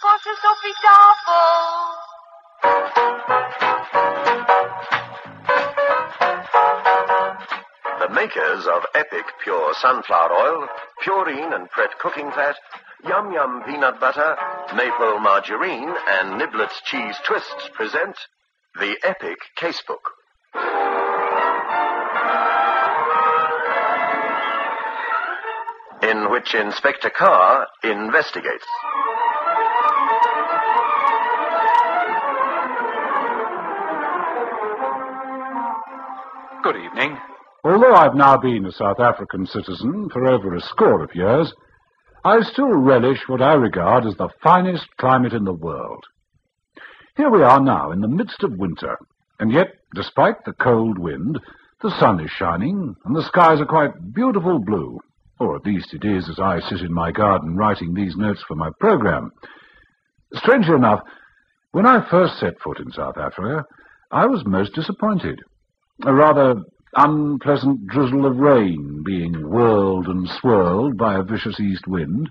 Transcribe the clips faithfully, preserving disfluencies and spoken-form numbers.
Scotch and Sophie Darble. The makers of Epic Pure Sunflower Oil, Purine and Pret Cooking Fat, Yum Yum Peanut Butter, Maple Margarine and Niblet's Cheese Twists present the Epic Casebook. In which Inspector Carr investigates. Good evening. Although I've now been a South African citizen for over a score of years, I still relish what I regard as the finest climate in the world. Here we are now in the midst of winter, and yet, despite the cold wind, the sun is shining and the skies are quite beautiful blue. Or at least it is as I sit in my garden writing these notes for my programme. Strangely enough, when I first set foot in South Africa, I was most disappointed. A rather unpleasant drizzle of rain being whirled and swirled by a vicious east wind.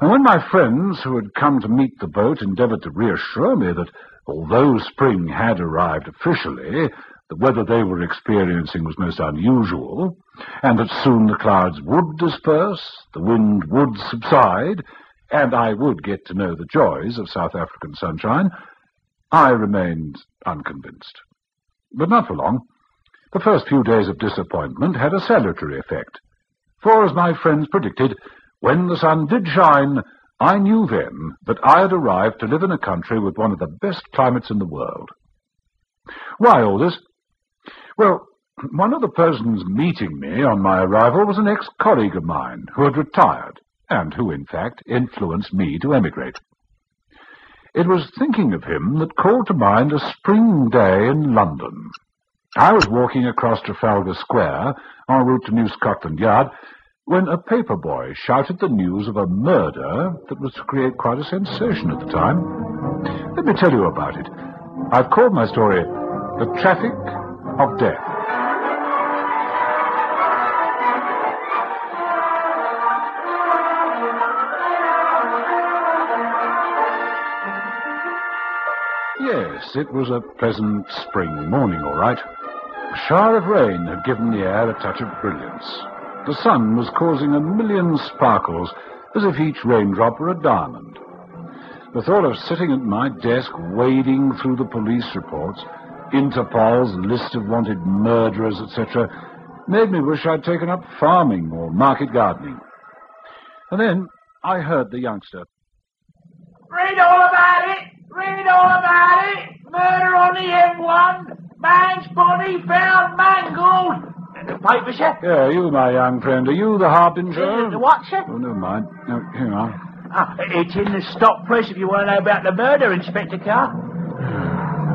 And when my friends who had come to meet the boat endeavoured to reassure me that although spring had arrived officially, the weather they were experiencing was most unusual, and that soon the clouds would disperse, the wind would subside, and I would get to know the joys of South African sunshine, I remained unconvinced. But not for long. The first few days of disappointment had a salutary effect, for, as my friends predicted, when the sun did shine, I knew then that I had arrived to live in a country with one of the best climates in the world. Why all this? Well, one of the persons meeting me on my arrival was an ex-colleague of mine who had retired, and who, in fact, influenced me to emigrate. It was thinking of him that called to mind a spring day in London. I was walking across Trafalgar Square en route to New Scotland Yard when a paperboy shouted the news of a murder that was to create quite a sensation at the time. Let me tell you about it. I've called my story The Traffic of Death. Yes, it was a pleasant spring morning, all right. A shower of rain had given the air a touch of brilliance. The sun was causing a million sparkles, as if each raindrop were a diamond. The thought of sitting at my desk wading through the police reports, Interpol's list of wanted murderers, et cetera, made me wish I'd taken up farming or market gardening. And then I heard the youngster. Read all about it! Read all about it! Murder on the M one! Man's body found mangled! And the paper, sir? Yeah, you, my young friend. Are you the harbinger? The what, sir? Oh, never mind. No, here you are. Ah, it's in the stock press if you want to know about the murder, Inspector Carr.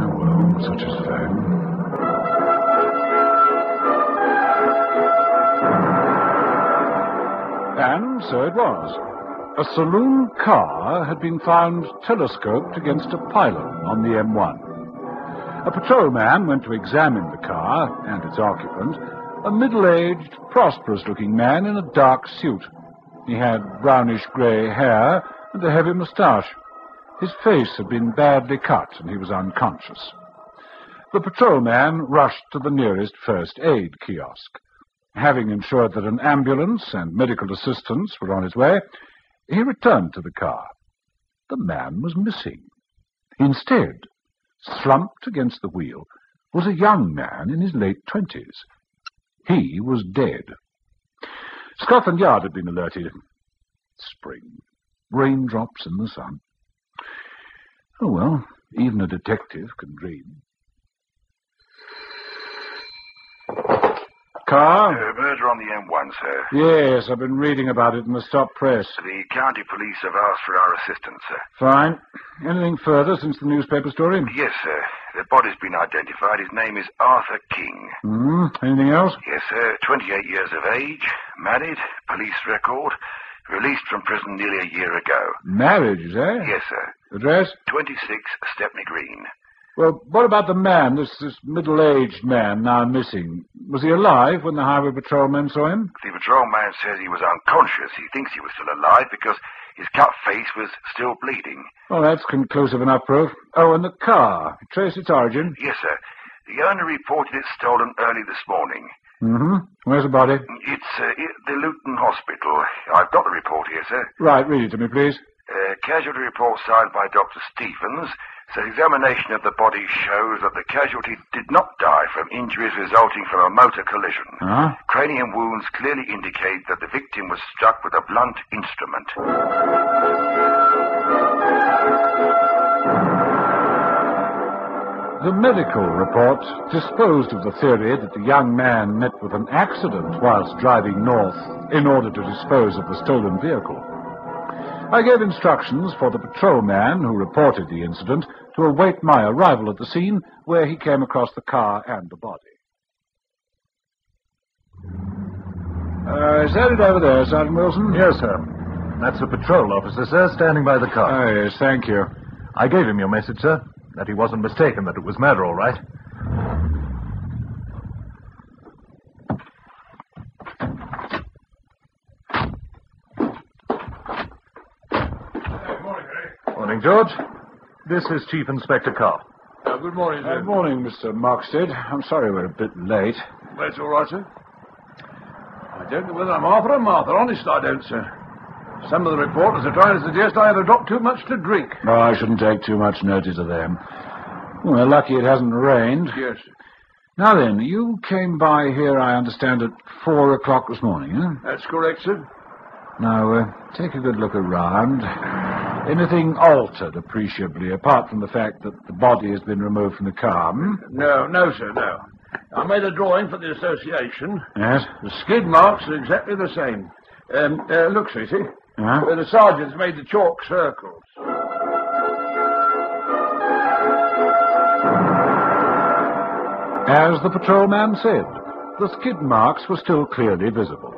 Oh, well, such is fame. And so it was. A saloon car had been found telescoped against a pylon on the M one. A patrolman went to examine the car and its occupant, a middle-aged, prosperous-looking man in a dark suit. He had brownish-grey hair and a heavy moustache. His face had been badly cut, and he was unconscious. The patrolman rushed to the nearest first aid kiosk. Having ensured that an ambulance and medical assistance were on his way, he returned to the car. The man was missing. Instead, slumped against the wheel, was a young man in his late twenties. He was dead. Scotland Yard had been alerted. Spring. Raindrops in the sun. Oh, well, even a detective can dream. Carr? Uh, murder on the M one, sir. Yes, I've been reading about it in the Stop Press. The county police have asked for our assistance, sir. Fine. Anything further since the newspaper story? Yes, sir. The body's been identified. His name is Arthur King. Hmm. Anything else? Yes, sir. twenty-eight years of age, married, police record, released from prison nearly a year ago. Marriage, is that? Yes, sir. Address? twenty-six Stepney Green. Well, what about the man, this, this middle-aged man now missing? Was he alive when the highway patrolman saw him? The patrolman says he was unconscious. He thinks he was still alive because His cut face was still bleeding. Well, that's conclusive enough proof. Oh, and the car. Trace its origin? Yes, sir. The owner reported it stolen early this morning. Mm-hmm. Where's the body? It's uh, the Luton Hospital. I've got the report here, sir. Right, read it to me, please. Uh, casualty report signed by Doctor Stephens says examination of the body shows that the casualty did not die from injuries resulting from a motor collision. Huh? Cranium wounds clearly indicate that the victim was struck with a blunt instrument. The medical report disposed of the theory that the young man met with an accident whilst driving north in order to dispose of the stolen vehicle. I gave instructions for the patrolman who reported the incident to await my arrival at the scene where he came across the car and the body. Uh, is that it over there, Sergeant Wilson? Yes, sir. That's the patrol officer, sir, standing by the car. Oh, yes, thank you. I gave him your message, sir, that he wasn't mistaken, that it was murder, all right. George, this is Chief Inspector Carr. Uh, good morning, sir. Good morning, Mister Markstead. I'm sorry we're a bit late. That's all right, sir. I don't know whether I'm Arthur or Martha. Honest, I don't, sir. Some of the reporters are trying to suggest I ever dropped too much to drink. No, I shouldn't take too much notice of them. Well, lucky it hasn't rained. Yes, sir. Now then, you came by here, I understand, at four o'clock this morning, eh? That's correct, sir. Now, uh, take a good look around. Anything altered appreciably, apart from the fact that the body has been removed from the car? Hmm? No, no, sir, no. I made a drawing for the association. Yes? The skid marks are exactly the same. Um, uh, look, see, see? Huh? Where the sergeant's made the chalk circles. As the patrolman said, the skid marks were still clearly visible.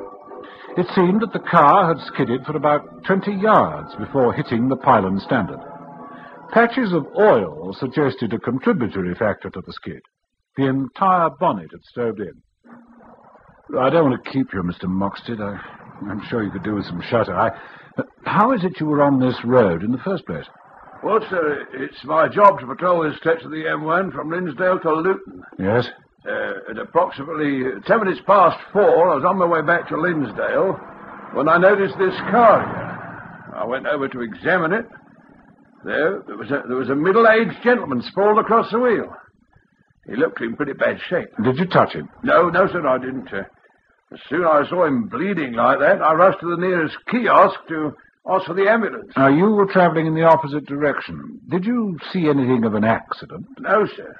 It seemed that the car had skidded for about twenty yards before hitting the pylon standard. Patches of oil suggested a contributory factor to the skid. The entire bonnet had stove in. I don't want to keep you, Mister Moxted. I, I'm sure you could do with some shut-eye. How is it you were on this road in the first place? Well, sir, it's my job to patrol this stretch of the M one from Linsdale to Luton. Yes? Uh, at approximately ten minutes past four, I was on my way back to Linsdale when I noticed this car here. I went over to examine it. There, there was a, there was a middle-aged gentleman sprawled across the wheel. He looked in pretty bad shape. Did you touch him? No, no, sir, I didn't. Uh, as soon as I saw him bleeding like that, I rushed to the nearest kiosk to ask for the ambulance. Now, you were travelling in the opposite direction. Did you see anything of an accident? No, sir.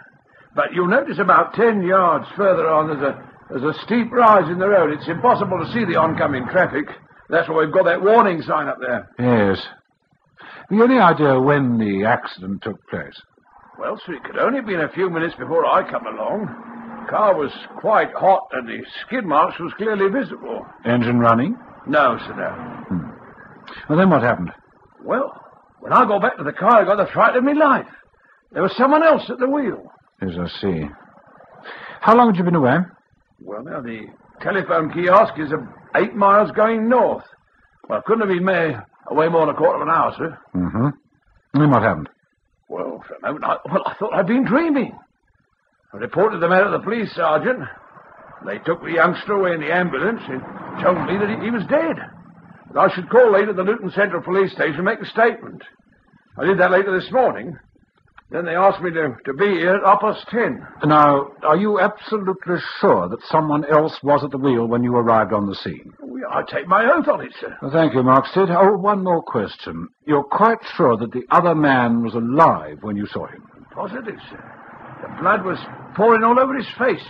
But you'll notice about ten yards further on there's a, there's a steep rise in the road. It's impossible to see the oncoming traffic. That's why we've got that warning sign up there. Yes. Have you any idea when the accident took place? Well, sir, it could only have been a few minutes before I come along. The car was quite hot and the skid marks was clearly visible. Engine running? No, sir, no. Hmm. Well, then what happened? Well, when I got back to the car, I got the fright of my life. There was someone else at the wheel. Yes, I see. How long had you been away? Well, now, the telephone kiosk is eight miles going north. Well, I couldn't have been away more than a quarter of an hour, sir. Mm-hmm. Then what happened? Well, for a moment, I, well, I thought I'd been dreaming. I reported the matter to the police sergeant. They took the youngster away in the ambulance and told me that he, he was dead. That I should call later at the Newton Central Police Station and make a statement. I did that later this morning. Then they asked me to, to be here at half past ten. Now, are you absolutely sure that someone else was at the wheel when you arrived on the scene? Well, I take my oath on it, sir. Well, thank you, Markstead. Oh, one more question. You're quite sure that the other man was alive when you saw him? Positive, sir. The blood was pouring all over his face.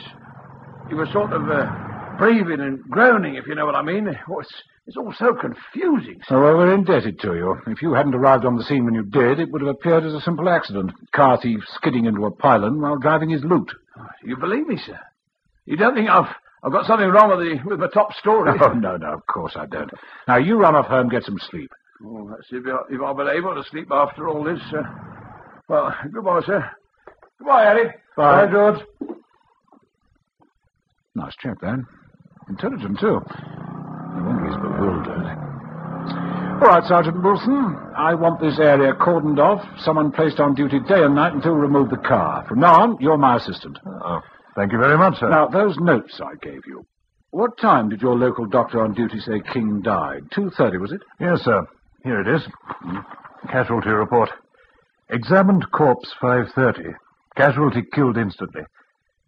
He was sort of uh, breathing and groaning, if you know what I mean. Oh, it's, it's all so confusing, sir. Oh, well, we're indebted to you. If you hadn't arrived on the scene when you did, it would have appeared as a simple accident. Car thief skidding into a pylon while driving his loot. Oh, you believe me, sir? You don't think I've I've got something wrong with the with my top story? Oh, no, no, of course I don't. Now, you run off home and get some sleep. Oh, that's if, I, if I've been able to sleep after all this, sir. Well, goodbye, sir. Goodbye, Harry. Bye. Bye, George. Nice chap, then. Intelligent, too. No wonder he's bewildered. All right, Sergeant Wilson. I want this area cordoned off, someone placed on duty day and night until we remove the car. From now on, you're my assistant. Oh, thank you very much, sir. Now, those notes I gave you. What time did your local doctor on duty say King died? two thirty, was it? Yes, sir. Here it is. Casualty report. Examined corpse, five thirty. Casualty killed instantly.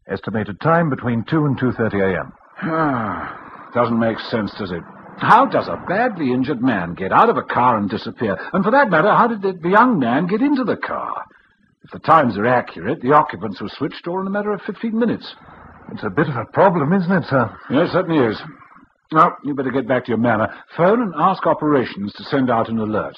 Estimated time between two and two thirty a.m. Ah, doesn't make sense, does it? How does a badly injured man get out of a car and disappear? And for that matter, how did the young man get into the car? If the times are accurate, the occupants were switched all in a matter of fifteen minutes. It's a bit of a problem, isn't it, sir? Yes, it certainly is. Now, you better get back to your manor. Phone and ask operations to send out an alert.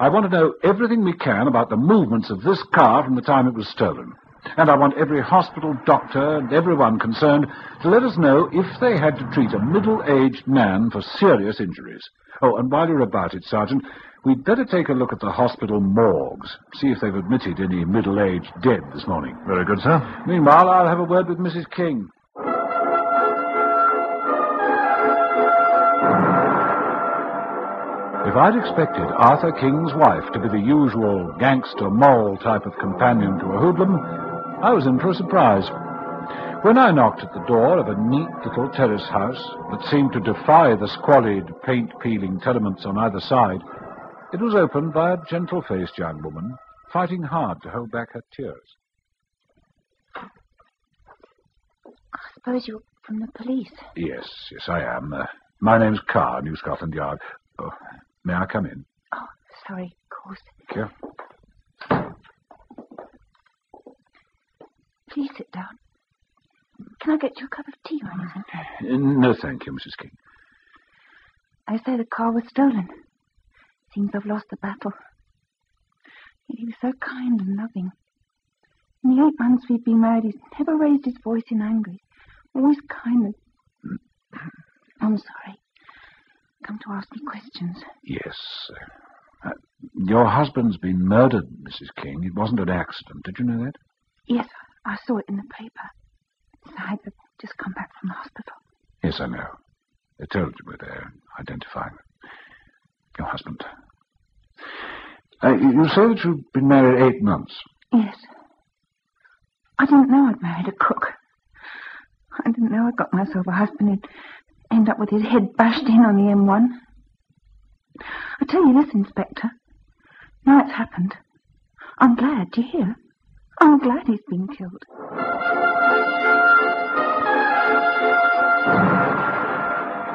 I want to know everything we can about the movements of this car from the time it was stolen. And I want every hospital doctor and everyone concerned to let us know if they had to treat a middle-aged man for serious injuries. Oh, and while you're about it, Sergeant, we'd better take a look at the hospital morgues, see if they've admitted any middle-aged dead this morning. Very good, sir. Meanwhile, I'll have a word with Missus King. If I'd expected Arthur King's wife to be the usual gangster moll type of companion to a hoodlum, I was in for a surprise. When I knocked at the door of a neat little terrace house that seemed to defy the squalid, paint-peeling tenements on either side, it was opened by a gentle-faced young woman, fighting hard to hold back her tears. I suppose you're from the police? Yes, yes, I am. Uh, my name's Carr, New Scotland Yard. Oh, may I come in? Oh, sorry, of course. Thank you. Please sit down. Can I get you a cup of tea or anything? No, thank you, Missus King. I say the car was stolen. Seems I've lost the battle. He was so kind and loving. In the eight months we've been married, he's never raised his voice in anger. Always kind and... I'm sorry. Come to ask me questions. Yes. Uh, your husband's been murdered, Missus King. It wasn't an accident. Did you know that? Yes, I saw it in the paper. Besides, I've just come back from the hospital. Yes, I know. They told you we're there, identifying your husband. Uh, you say that you've been married eight months. Yes. I didn't know I'd married a cook. I didn't know I got myself a husband who'd end up with his head bashed in on the M one. I tell you this, Inspector. Now it's happened. I'm glad, do you hear? I'm glad he's been killed.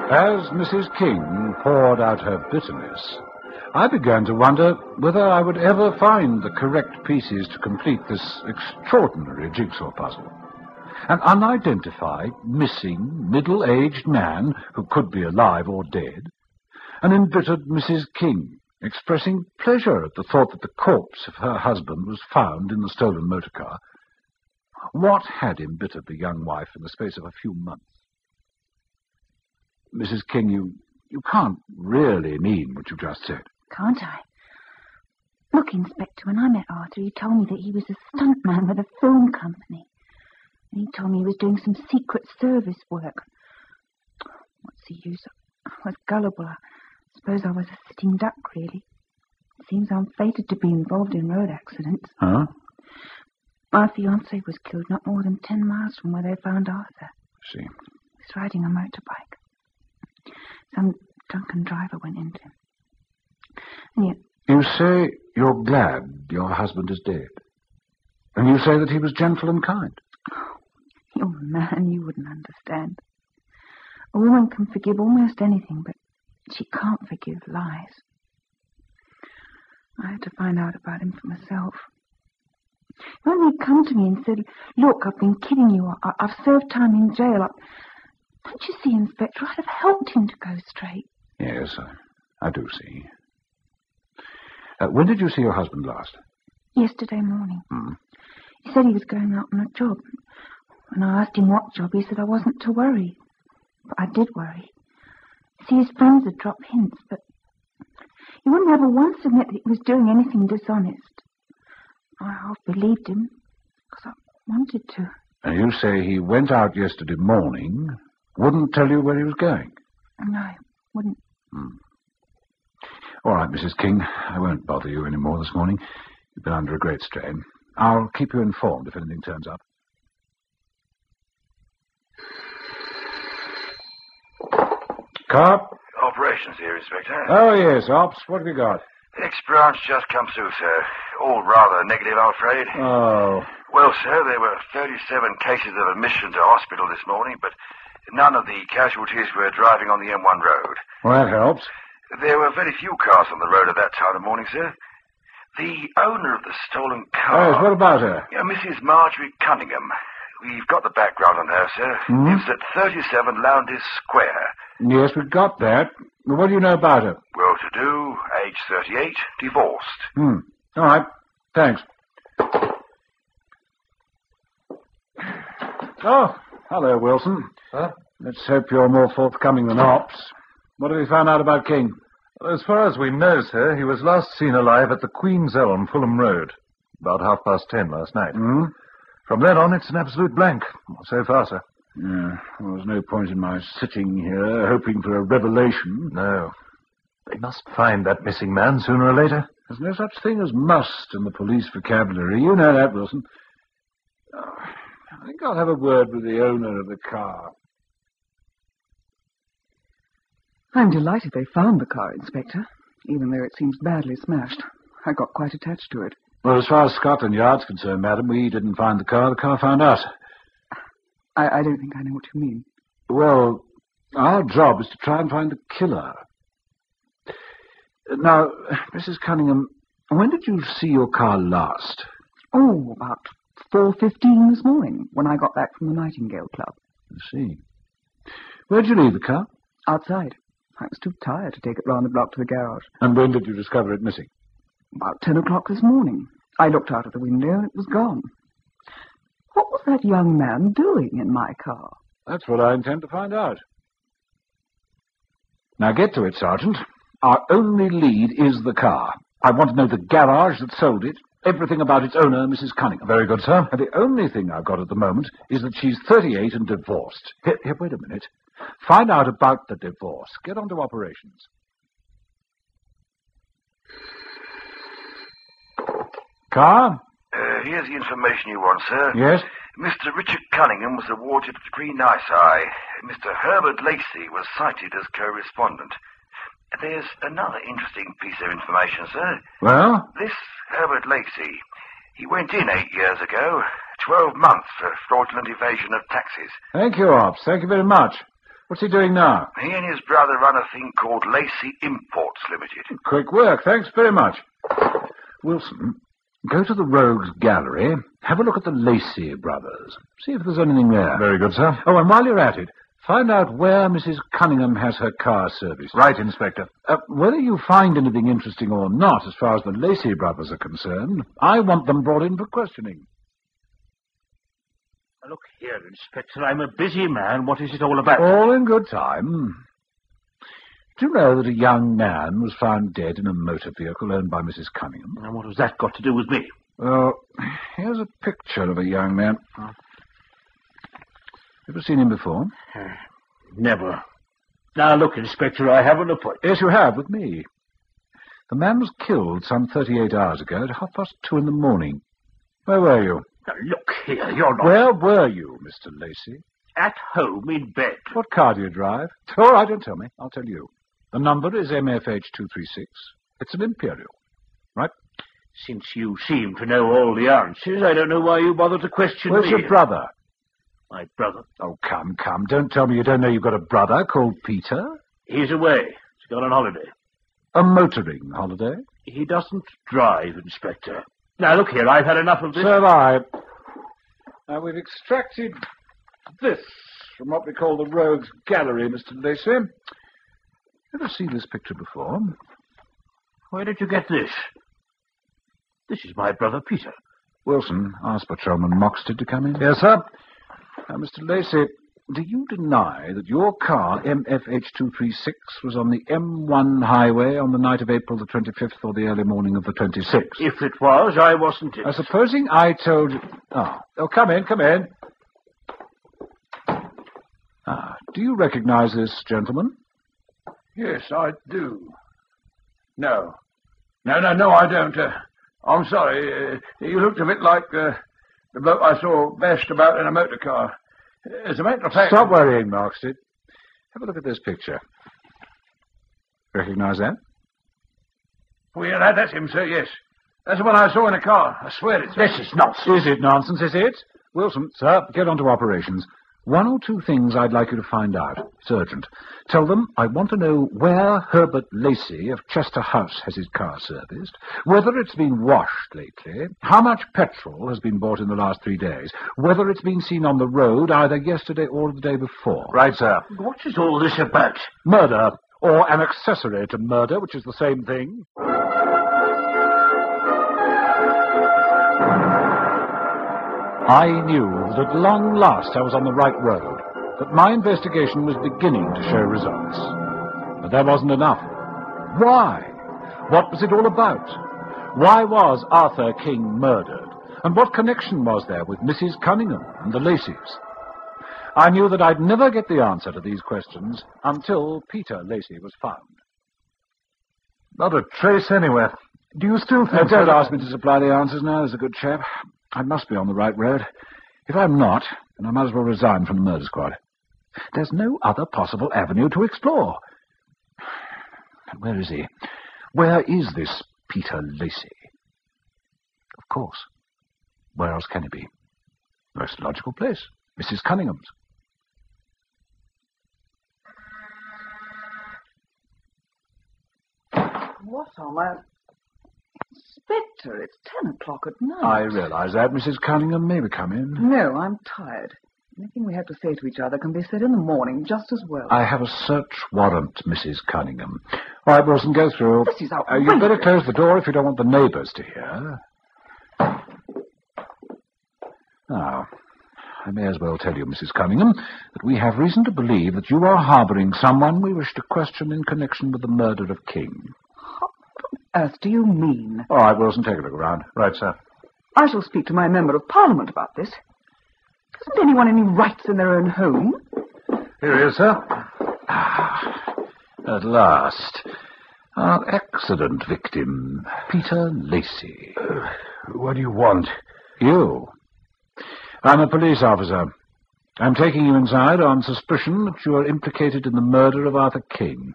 As Missus King poured out her bitterness, I began to wonder whether I would ever find the correct pieces to complete this extraordinary jigsaw puzzle. An unidentified, missing, middle-aged man who could be alive or dead. An embittered Missus King, expressing pleasure at the thought that the corpse of her husband was found in the stolen motor car. What had embittered the young wife in the space of a few months? Missus King, you, you can't really mean what you just said. Can't I? Look, Inspector, when I met Arthur, he told me that he was a stuntman with a film company. And he told me he was doing some secret service work. What's the use? I was gullible. I suppose I was a sitting duck, really. It seems I'm fated to be involved in road accidents. Huh? My fiancé was killed not more than ten miles from where they found Arthur. I see. He was riding a motorbike. Some drunken driver went into him. And yet... You say you're glad your husband is dead. And you say that he was gentle and kind. Oh, you're a man, you wouldn't understand. A woman can forgive almost anything, but she can't forgive lies. I had to find out about him for myself. He only come to me and said, look, I've been kidding you. I, I've served time in jail. I, don't you see, Inspector, I'd have helped him to go straight. Yes, I, I do see. Uh, when did you see your husband last? Yesterday morning. Mm. He said he was going out on a job. When I asked him what job, he said I wasn't to worry. But I did worry. See, his friends had dropped hints, but he wouldn't ever once admit that he was doing anything dishonest. I half believed him, because I wanted to. And you say he went out yesterday morning, wouldn't tell you where he was going? No, wouldn't. Hmm. All right, Missus King, I won't bother you any more this morning. You've been under a great strain. I'll keep you informed if anything turns up. Carp? Operations here, Inspector. Oh, yes, Ops. What have you got? X branch just come through, sir. All rather negative, I'm afraid. Oh. Well, sir, there were thirty-seven cases of admission to hospital this morning, but none of the casualties were driving on the M one road. Well, that helps. There were very few cars on the road at that time of morning, sir. The owner of the stolen car... Yes, what about her? You know, Missus Marjorie Cunningham. We've got the background on her, sir. Hmm? It's at thirty-seven Lowndes Square. Yes, we've got that. What do you know about her? Well-to-do, age thirty-eight, divorced. Hmm. All right. Thanks. Oh, hello, Wilson. Huh? Let's hope you're more forthcoming than Ops. What have you found out about King? As far as we know, sir, he was last seen alive at the Queen's Elm, Fulham Road, about half past ten last night. Mm-hmm. From then on, it's an absolute blank. So far, sir. Yeah, well, there's no point in my sitting here hoping for a revelation. No. They must find that missing man sooner or later. There's no such thing as must in the police vocabulary. You know that, Wilson. Oh, I think I'll have a word with the owner of the car. I'm delighted they found the car, Inspector, even though it seems badly smashed. I got quite attached to it. Well, as far as Scotland Yard's concerned, madam, we didn't find the car. The car found us. I, I don't think I know what you mean. Well, our job is to try and find the killer. Now, Missus Cunningham, when did you see your car last? Oh, about four fifteen this morning, when I got back from the Nightingale Club. I see. Where did you leave the car? Outside. I was too tired to take it round the block to the garage. And when did you discover it missing? About ten o'clock this morning. I looked out of the window and it was gone. What was that young man doing in my car? That's what I intend to find out. Now get to it, Sergeant. Our only lead is the car. I want to know the garage that sold it, everything about its owner, Missus Cunningham. Very good, sir. And the only thing I've got at the moment is that she's thirty-eight and divorced. Here, here, wait a minute. Find out about the divorce. Get on to operations. Carr? Uh, here's the information you want, sir. Yes? Mister Richard Cunningham was awarded the Green Eye. Mister Herbert Lacey was cited as co-respondent. There's another interesting piece of information, sir. Well? This Herbert Lacey, he went in eight years ago, twelve months for fraudulent evasion of taxes. Thank you, Ops. Thank you very much. What's he doing now? He and his brother run a thing called Lacey Imports Limited. Quick work. Thanks very much. Wilson, go to the Rogues Gallery, have a look at the Lacey brothers. See if there's anything there. Very good, sir. Oh, and while you're at it, find out where Missus Cunningham has her car serviced. Right, Inspector. Uh, whether you find anything interesting or not, as far as the Lacey brothers are concerned, I want them brought in for questioning. Look here, Inspector, I'm a busy man. What is it all about? All in good time. Do you know that a young man was found dead in a motor vehicle owned by Missus Cunningham? And what has that got to do with me? Well, here's a picture of a young man. Oh. Ever seen him before? Uh, never. Now, look, Inspector, I have an appointment. Yes, you have, with me. The man was killed some thirty-eight hours ago at half past two in the morning. Where were you? Now, look here, you're not... Where were you, Mister Lacey? At home, in bed. What car do you drive? All right, don't tell me. I'll tell you. The number is M F H two three six. It's an Imperial, right? Since you seem to know all the answers, I don't know why you bother to question me. Where's your brother? My brother? Oh, come, come. Don't tell me you don't know you've got a brother called Peter. He's away. He's gone on holiday. A motoring holiday? He doesn't drive, Inspector. Now, look here, I've had enough of this. So have I. Now, we've extracted this from what we call the Rogues Gallery, Mister Lacey. Never seen this picture before. Where did you get this? This is my brother, Peter. Wilson, ask Patrolman Markstead to come in. Yes, sir. Now, Mister Lacey, do you deny that your car, M F H two three six, was on the M one highway on the night of April the twenty-fifth or the early morning of the twenty-sixth? If it was, I wasn't it. Uh, supposing I told you... Oh. oh, come in, come in. Ah, do you recognize this gentleman? Yes, I do. No. No, no, no, I don't. Uh, I'm sorry. Uh, you looked a bit like uh, the bloke I saw bashed about in a motor car. As a matter of fact... Stop worrying, Markstead. Have a look at this picture. Recognize that? Well, yeah, that's him, sir, yes. That's the one I saw in a car. I swear it's... This is nonsense. Is it nonsense, is it? Wilson, sir, get on to operations. One or two things I'd like you to find out. It's urgent. Tell them I want to know where Herbert Lacey of Chester House has his car serviced, whether it's been washed lately, how much petrol has been bought in the last three days, whether it's been seen on the road either yesterday or the day before. Right, sir. What is all this about? Murder, or an accessory to murder, which is the same thing. I knew that at long last I was on the right road, that my investigation was beginning to show results. But there wasn't enough. Why? What was it all about? Why was Arthur King murdered? And what connection was there with Missus Cunningham and the Lacys? I knew that I'd never get the answer to these questions until Peter Lacey was found. Not a trace anywhere. Do you still think... Don't ask me to supply the answers now, there's a good chap. I must be on the right road. If I'm not, then I might as well resign from the murder squad. There's no other possible avenue to explore. And where is he? Where is this Peter Lacey? Of course. Where else can he be? Most logical place. Missus Cunningham's. What on earth? Inspector, it's ten o'clock at night. I realise that. Missus Cunningham, may we come in? No, I'm tired. Anything we have to say to each other can be said in the morning just as well. I have a search warrant, Missus Cunningham. All right, Wilson, go through. This is outrageous. Uh, you'd better close the door if you don't want the neighbours to hear. Now, I may as well tell you, Missus Cunningham, that we have reason to believe that you are harbouring someone we wish to question in connection with the murder of King. What earth do you mean? All right, Wilson, take a look around. Right, sir. I shall speak to my Member of Parliament about this. Doesn't anyone any rights in their own home? Here he is, sir. Ah, at last. Our accident victim, Peter Lacey. Uh, what do you want? You. I'm a police officer. I'm taking you inside on suspicion that you are implicated in the murder of Arthur King.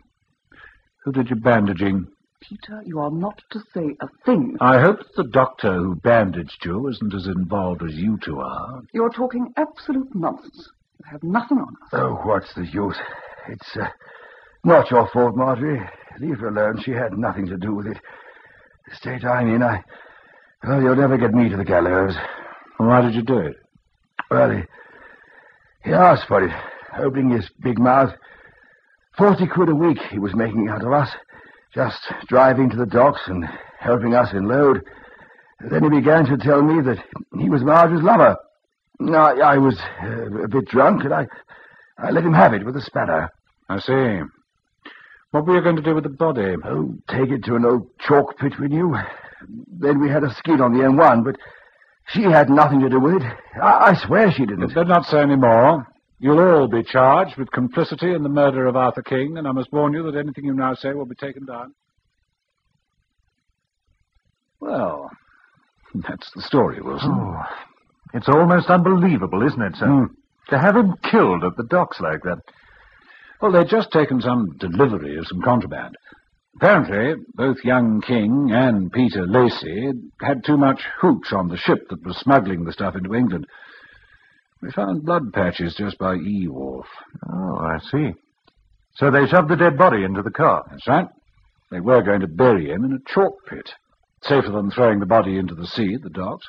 Who did your bandaging? Peter, you are not to say a thing. I hope the doctor who bandaged you isn't as involved as you two are. You're talking absolute nonsense. You have nothing on us. Oh, what's the use? It's uh, not your fault, Marjorie. Leave her alone. She had nothing to do with it. The state I'm in, I... Well, you'll never get me to the gallows. Why did you do it? Well, he, he asked for it, opening his big mouth. Forty quid a week he was making out of us. Just driving to the docks and helping us in load. Then he began to tell me that he was Marjorie's lover. I, I was uh, a bit drunk, and I, I let him have it with a spanner. I see. What were you going to do with the body? Oh, take it to an old chalk pit we knew. Then we had a skid on the M one, but she had nothing to do with it. I, I swear she didn't. Better not say any more. You'll all be charged with complicity in the murder of Arthur King, and I must warn you that anything you now say will be taken down. Well, that's the story, Wilson. Oh, it's almost unbelievable, isn't it, sir? Mm. To have him killed at the docks like that. Well, they'd just taken some delivery of some contraband. Apparently, both young King and Peter Lacey had too much hooch on the ship that was smuggling the stuff into England. We found blood patches just by E Wharf. Oh, I see. So they shoved the dead body into the car. That's right. They were going to bury him in a chalk pit. Safer than throwing the body into the sea at the docks.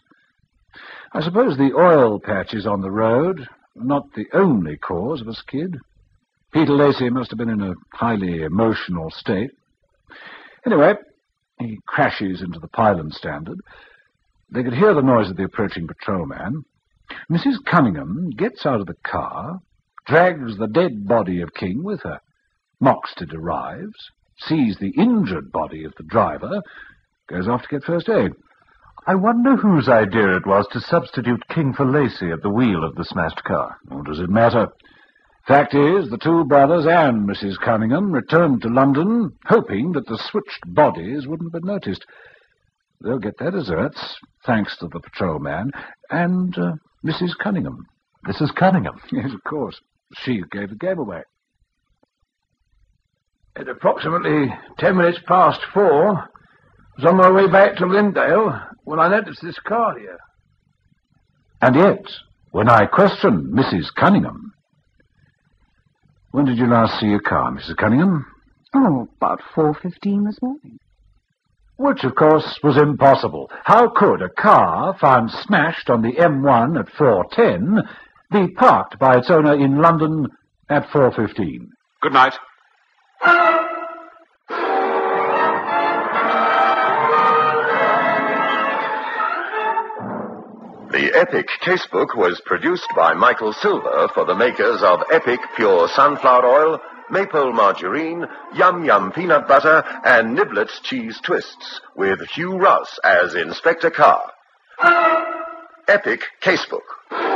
I suppose the oil patches on the road were not the only cause of a skid. Peter Lacey must have been in a highly emotional state. Anyway, he crashes into the pylon standard. They could hear the noise of the approaching patrolman. Missus Cunningham gets out of the car, drags the dead body of King with her. Markstead arrives, sees the injured body of the driver, goes off to get first aid. I wonder whose idea it was to substitute King for Lacey at the wheel of the smashed car. Or does it matter? Fact is, the two brothers and Missus Cunningham returned to London, hoping that the switched bodies wouldn't be noticed. They'll get their deserts, thanks to the patrolman and uh, Missus Cunningham. Missus Cunningham? Yes, of course. She gave the game away. At approximately ten minutes past four, I was on my way back to Linsdale when I noticed this car here. And yet, when I questioned Missus Cunningham... When did you last see a car, Missus Cunningham? Oh, about four fifteen this morning. Which, of course, was impossible. How could a car found smashed on the M one at four ten be parked by its owner in London at four fifteen? Good night. The Epic Casebook was produced by Michael Silver for the makers of Epic Pure Sunflower Oil, Maple Margarine, Yum Yum Peanut Butter, and Niblet's Cheese Twists, with Hugh Ross as Inspector Carr. Epic Casebook.